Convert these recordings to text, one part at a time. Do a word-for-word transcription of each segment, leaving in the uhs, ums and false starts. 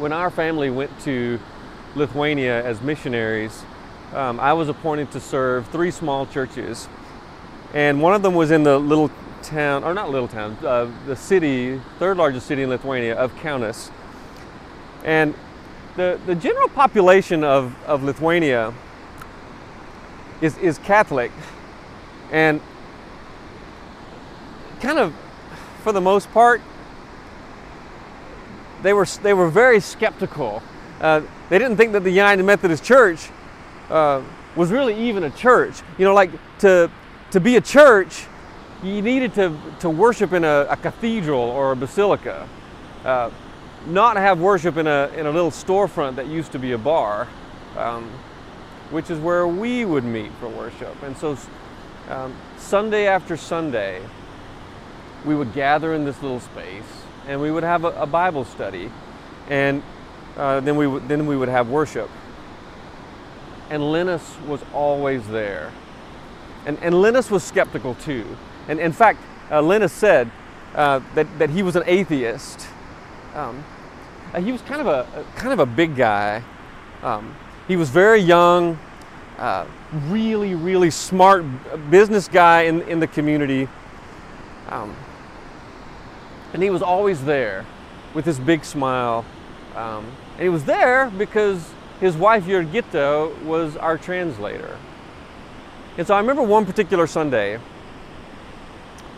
When our family went to Lithuania as missionaries, um, I was appointed to serve three small churches. And one of them was in the little town, or not little town, uh, the city, third largest city in Lithuania, of Kaunas. And the, the general population of, of Lithuania is, is Catholic. And kind of, for the most part, they were, they were very skeptical. Uh, they didn't think that the United Methodist Church uh, was really even a church. You know, like to, to be a church, you needed to, to worship in a, a cathedral or a basilica, uh, not have worship in a, in a little storefront that used to be a bar, um, which is where we would meet for worship. And so um, Sunday after Sunday, we would gather in this little space and we would have a, a Bible study, and uh, then we would then we would have worship. And Linus was always there, and and Linus was skeptical too. And in fact, uh, Linus said uh, that that he was an atheist. Um, uh, he was kind of a, a kind of a big guy. Um, he was very young, uh, really really smart business guy in in the community. Um, and he was always there with his big smile. Um, and he was there because his wife, Jurgita, was our translator. And so I remember one particular Sunday,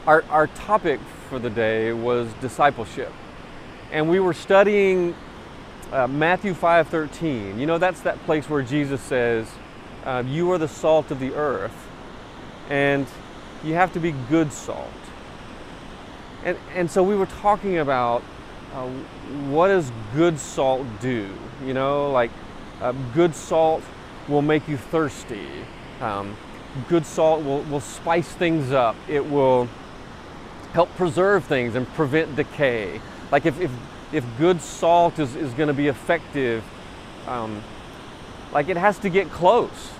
our, our topic for the day was discipleship. And we were studying uh, Matthew five thirteen. You know, that's that place where Jesus says, uh, you are the salt of the earth, and you have to be good salt. And, and so we were talking about uh, what does good salt do? You know, like uh, good salt will make you thirsty. Um, good salt will, will spice things up. It will help preserve things and prevent decay. Like if, if, if good salt is, is going to be effective, um, like it has to get close.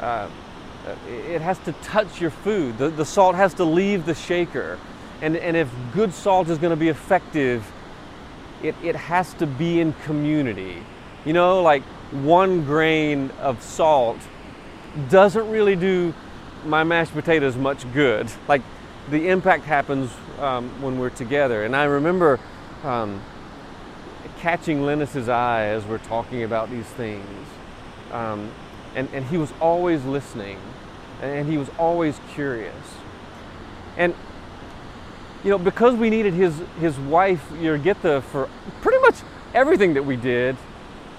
Uh, it has to touch your food. The, the salt has to leave the shaker. And, and if good salt is going to be effective, it, it has to be in community. You know, like one grain of salt doesn't really do my mashed potatoes much good. Like the impact happens um, when we're together. And I remember um, catching Linus's eye as we're talking about these things. Um, and, and he was always listening, and he was always curious. And you know, because we needed his his wife, Jurgita, for pretty much everything that we did,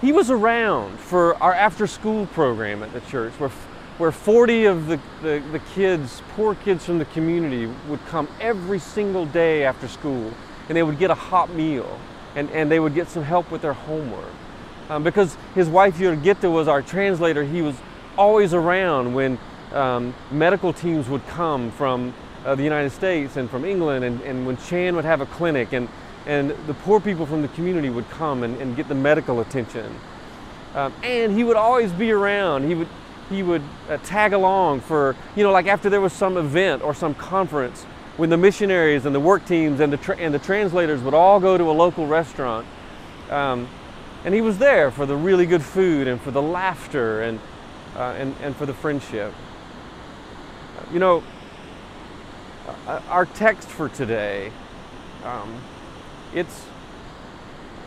he was around for our after-school program at the church, where where forty of the, the, the kids, poor kids from the community, would come every single day after school, and they would get a hot meal, and, and they would get some help with their homework. Um, because his wife, Jurgita, was our translator, he was always around when um, medical teams would come from Uh, the United States and from England, and, and when Chan would have a clinic, and, and the poor people from the community would come and, and get the medical attention. Um, and he would always be around. He would, he would uh, tag along for, you know, like after there was some event or some conference, when the missionaries and the work teams and the, tra- and the translators would all go to a local restaurant. Um, and he was there for the really good food and for the laughter and, uh, and, and for the friendship. You know, our text for today, um, it's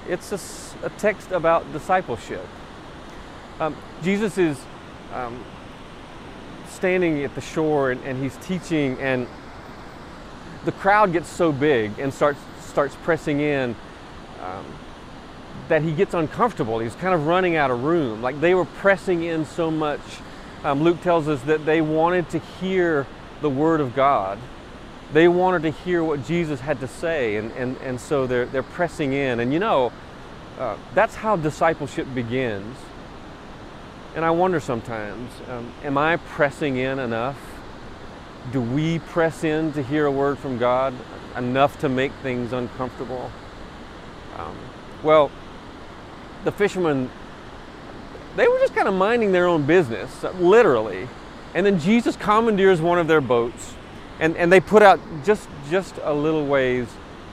it's a, a text about discipleship. Um, Jesus is um, standing at the shore, and, and he's teaching, and the crowd gets so big and starts starts pressing in um, that he gets uncomfortable. He's kind of running out of room. Like they were pressing in so much. Um, Luke tells us that they wanted to hear the Word of God. They wanted to hear what Jesus had to say, and, and, and so they're, they're pressing in. And you know, uh, that's how discipleship begins. And I wonder sometimes, um, am I pressing in enough? Do we press in to hear a word from God enough to make things uncomfortable? Um, well, the fishermen, they were just kind of minding their own business, literally. And then Jesus commandeers one of their boats, And, and they put out just, just a little ways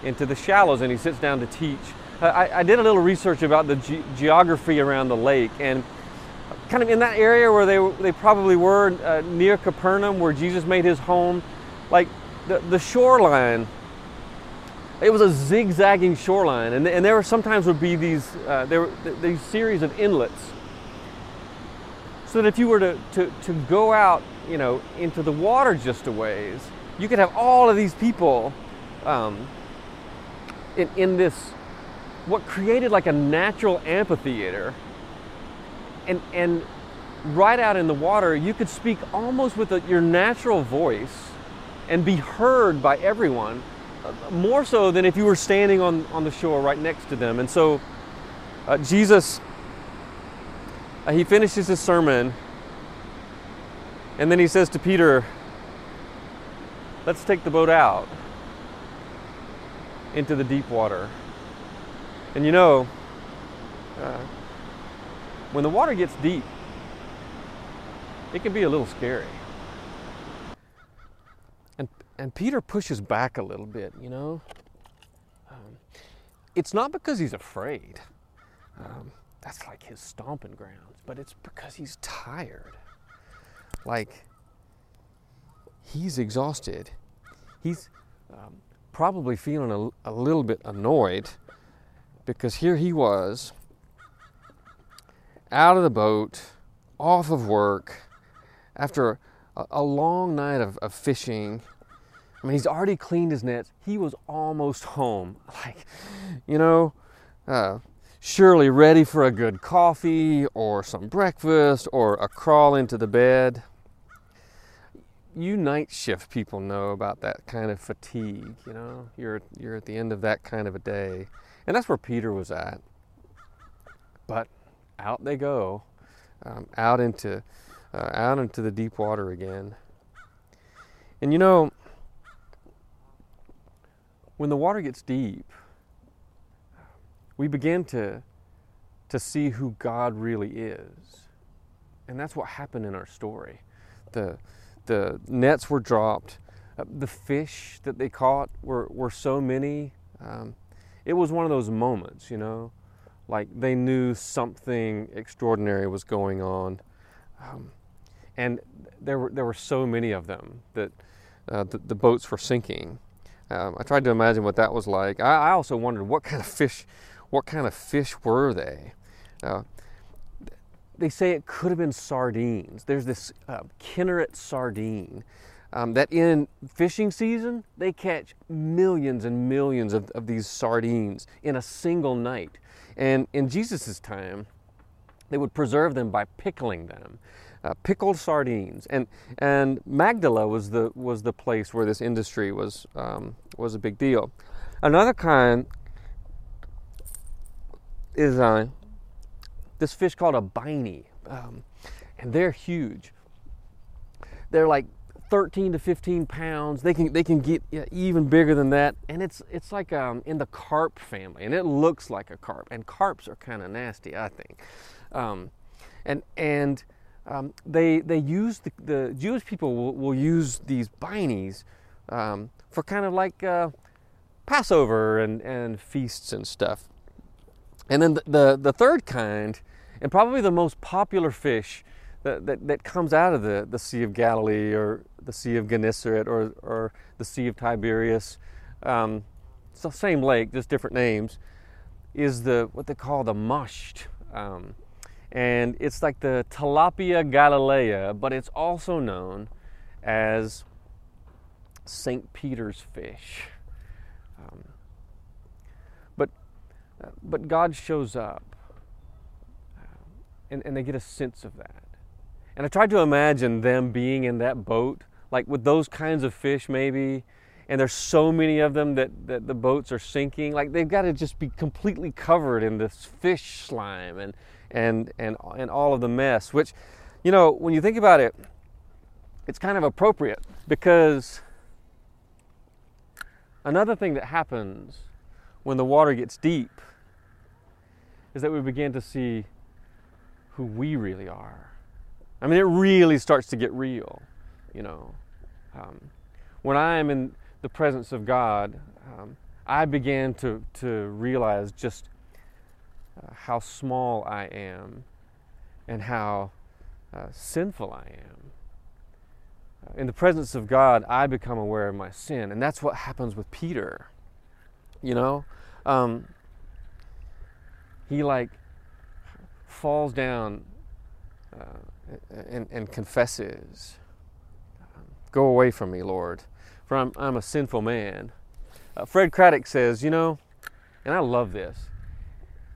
into the shallows, and he sits down to teach. I, I did a little research about the ge geography around the lake, and kind of in that area where they, they probably were, uh, near Capernaum, where Jesus made his home, like the, the shoreline, it was a zigzagging shoreline, and, and there were sometimes would be these, uh, there were these series of inlets. So that if you were to, to, to go out, you know, into the water just a ways, you could have all of these people um, in, in this, what created like a natural amphitheater. And, and right out in the water, you could speak almost with a, your natural voice and be heard by everyone, more so than if you were standing on, on the shore right next to them. And so uh, Jesus, Uh, he finishes his sermon, and then he says to Peter, let's take the boat out into the deep water. And you know, uh, when the water gets deep, it can be a little scary. And, and Peter pushes back a little bit, you know. Um, it's not because he's afraid. Um, That's like his stomping grounds, but it's because he's tired. Like, he's exhausted. He's um, probably feeling a, a little bit annoyed, because here he was, out of the boat, off of work, after a, a long night of, of fishing. I mean, he's already cleaned his nets. He was almost home. Like, you know, uh, surely ready for a good coffee or some breakfast or a crawl into the bed. You night shift people know about that kind of fatigue, you know. You're, you're at the end of that kind of a day. And that's where Peter was at. But out they go, um, out into, uh, out into the deep water again. And you know, when the water gets deep, we begin to, to see who God really is. And that's what happened in our story. The, the nets were dropped. Uh, the fish that they caught were, were so many. Um, it was one of those moments, you know, like they knew something extraordinary was going on. Um, and there were, there were so many of them that uh, the, the boats were sinking. Um, I tried to imagine what that was like. I, I also wondered what kind of fish... What kind of fish were they? Uh, they say it could have been sardines. There's this uh, Kinneret sardine um, that in fishing season, they catch millions and millions of, of these sardines in a single night. And in Jesus' time, they would preserve them by pickling them, uh, pickled sardines. And and Magdala was the was the place where this industry was um, was a big deal. Another kind is uh, this fish called a biney, um, and they're huge. They're like thirteen to fifteen pounds. They can they can get even bigger than that, and it's it's like um, in the carp family, and it looks like a carp. And carps are kind of nasty, I think. Um, and and um, they they use the, the Jewish people will, will use these bineys um, for kind of like uh, Passover and and feasts and stuff. And then the, the, the third kind, and probably the most popular fish that, that, that comes out of the, the Sea of Galilee or the Sea of Gennesaret or, or the Sea of Tiberias, um, it's the same lake, just different names, is the what they call the musht. Um, and it's like the tilapia galilea, but it's also known as Saint Peter's fish. Um, But God shows up, and, and they get a sense of that. And I tried to imagine them being in that boat, like with those kinds of fish maybe, and there's so many of them that, that the boats are sinking. Like they've got to just be completely covered in this fish slime and, and, and, and all of the mess, which, you know, when you think about it, it's kind of appropriate, because another thing that happens when the water gets deep is that we begin to see who we really are. I mean, it really starts to get real, you know. Um, when I am in the presence of God, um, I began to, to realize just how small I am and how uh, sinful I am. In the presence of God, I become aware of my sin, and that's what happens with Peter. You know, um, he like falls down uh, and, and confesses, "Go away from me, Lord, for I'm, I'm a sinful man." Uh, Fred Craddock says, you know, and I love this,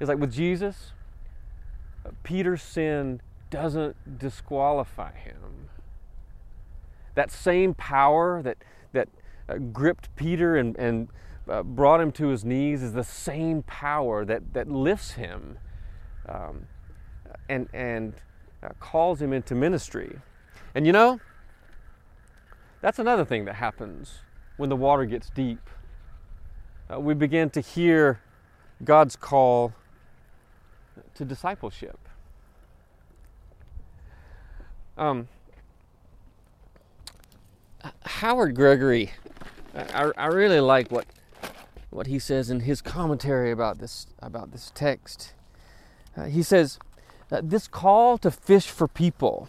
it's like with Jesus, uh, Peter's sin doesn't disqualify him. That same power that that uh, gripped Peter and, and uh, brought him to his knees is the same power that, that lifts him um, and, and uh, calls him into ministry. And you know, that's another thing that happens when the water gets deep. Uh, we begin to hear God's call to discipleship. Um, Howard Gregory, I, I really like what what he says in his commentary about this about this text. Uh, he says, "This call to fish for people,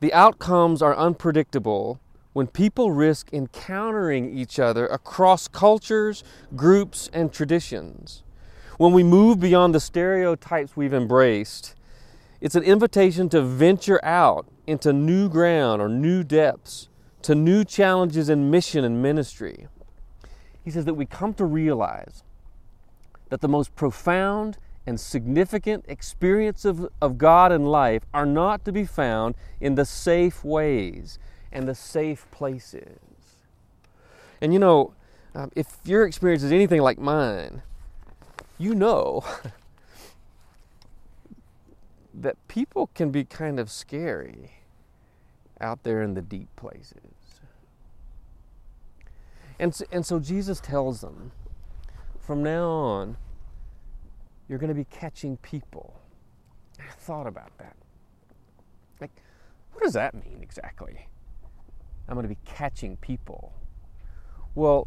the outcomes are unpredictable when people risk encountering each other across cultures, groups, and traditions. When we move beyond the stereotypes we've embraced, it's an invitation to venture out into new ground or new depths, to new challenges in mission and ministry." He says that we come to realize that the most profound and significant experiences of, of God in life are not to be found in the safe ways and the safe places. And you know, um, if your experience is anything like mine, you know that people can be kind of scary out there in the deep places. And so, and so Jesus tells them, from now on, you're going to be catching people. I thought about that. Like, what does that mean exactly? I'm going to be catching people. Well,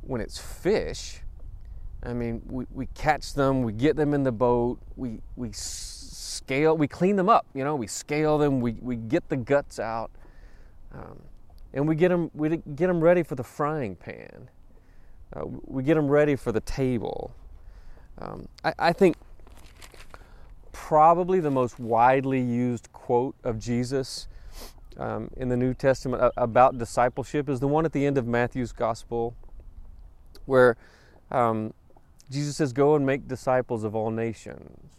when it's fish, I mean, we, we catch them, we get them in the boat, we we scale, we clean them up, you know, we scale them, we, we get the guts out, um, and we get them we get them ready for the frying pan. Uh, we get them ready for the table. Um, I, I think probably the most widely used quote of Jesus um, in the New Testament about discipleship is the one at the end of Matthew's Gospel, where um, Jesus says, "Go and make disciples of all nations."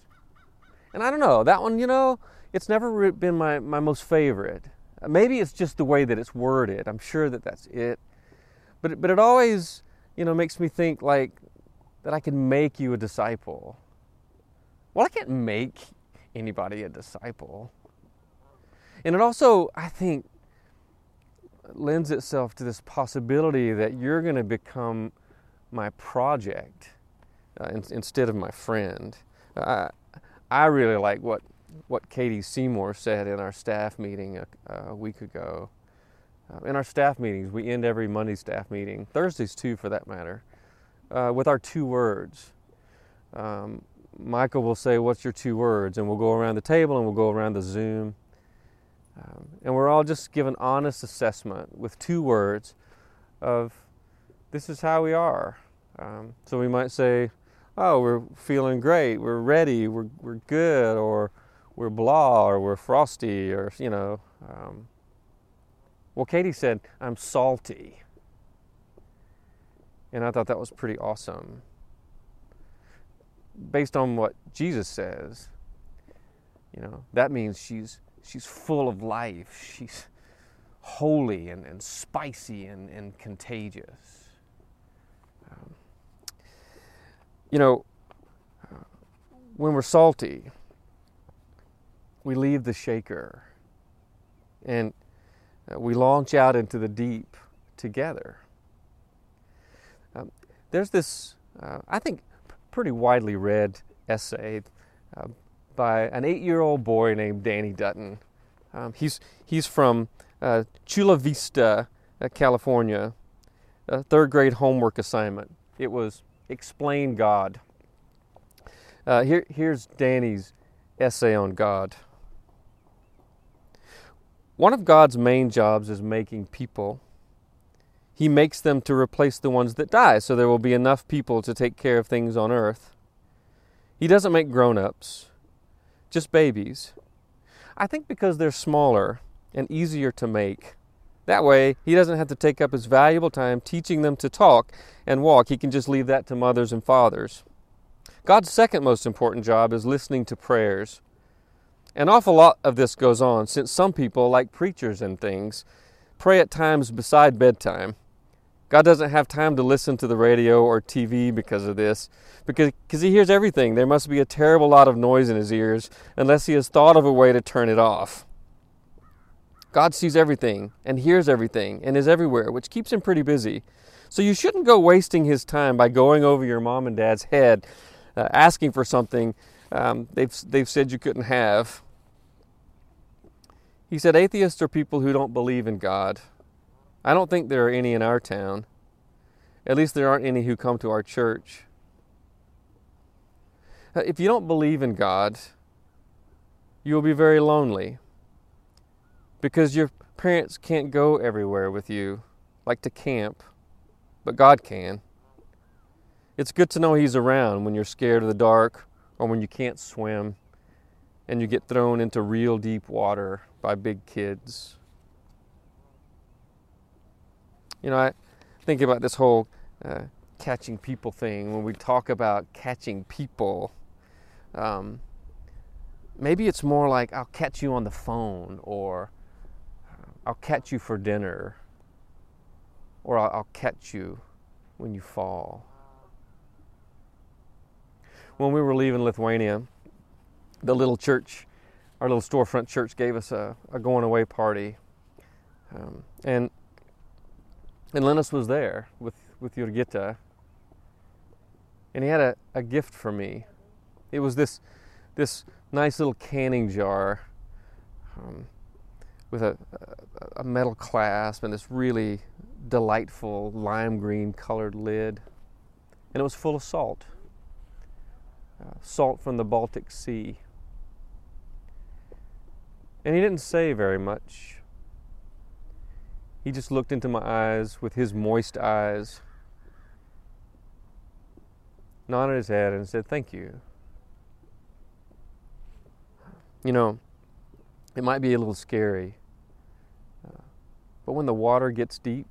And I don't know, that one, you know, it's never been my, my most favorite. Maybe it's just the way that it's worded. I'm sure that that's it. But but it always, you know, makes me think like, that I can make you a disciple. Well, I can't make anybody a disciple. And it also, I think, lends itself to this possibility that you're going to become my project uh, in, instead of my friend. Uh, I really like what, what Katie Seymour said in our staff meeting a, a week ago. Uh, in our staff meetings, we end every Monday staff meeting, Thursdays too for that matter, Uh, with our two words. Um, Michael will say, "What's your two words?" And we'll go around the table and we'll go around the Zoom. Um, and we're all just given honest assessment with two words of, this is how we are. Um, so we might say, "Oh, we're feeling great, we're ready, we're we're good," or "We're blah," or "We're frosty," or, you know. Um, well, Katie said, "I'm salty." And I thought that was pretty awesome. Based on what Jesus says, you know, that means she's she's full of life. She's holy and, and spicy and, and contagious. Um, you know, when we're salty, we leave the shaker and we launch out into the deep together. Um, there's this, uh, I think, pretty widely read essay uh, by an eight-year-old boy named Danny Dutton. Um, he's he's from uh, Chula Vista, uh, California, a third grade homework assignment. It was Explain God. Uh, here, here's Danny's essay on God. One of God's main jobs is making people. He makes them to replace the ones that die, so there will be enough people to take care of things on earth. He doesn't make grown-ups, just babies. I think because they're smaller and easier to make. That way, he doesn't have to take up his valuable time teaching them to talk and walk. He can just leave that to mothers and fathers. God's second most important job is listening to prayers. An awful lot of this goes on since some people, like preachers and things, pray at times beside bedtime. God doesn't have time to listen to the radio or T V because of this, because because he hears everything. There must be a terrible lot of noise in his ears unless he has thought of a way to turn it off. God sees everything and hears everything and is everywhere, which keeps him pretty busy. So you shouldn't go wasting his time by going over your mom and dad's head, uh, asking for something um, they've, they've said you couldn't have. He said, atheists are people who don't believe in God. I don't think there are any in our town. At least there aren't any who come to our church. If you don't believe in God, you will be very lonely because your parents can't go everywhere with you, like to camp, but God can. It's good to know He's around when you're scared of the dark or when you can't swim and you get thrown into real deep water by big kids. You know, I think about this whole uh, catching people thing. When we talk about catching people, um, maybe it's more like, I'll catch you on the phone, or I'll catch you for dinner, or I'll, I'll catch you when you fall. When we were leaving Lithuania, the little church, our little storefront church, gave us a, a going-away party. Um, and And Linus was there with, with Jurgita, and he had a, a gift for me. It was this this nice little canning jar um, with a, a, a metal clasp and this really delightful lime green colored lid. And it was full of salt, uh, salt from the Baltic Sea. And he didn't say very much. He just looked into my eyes with his moist eyes, nodded his head, and said, "Thank you." You know, it might be a little scary, uh, but when the water gets deep,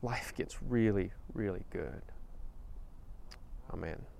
life gets really, really good. Amen.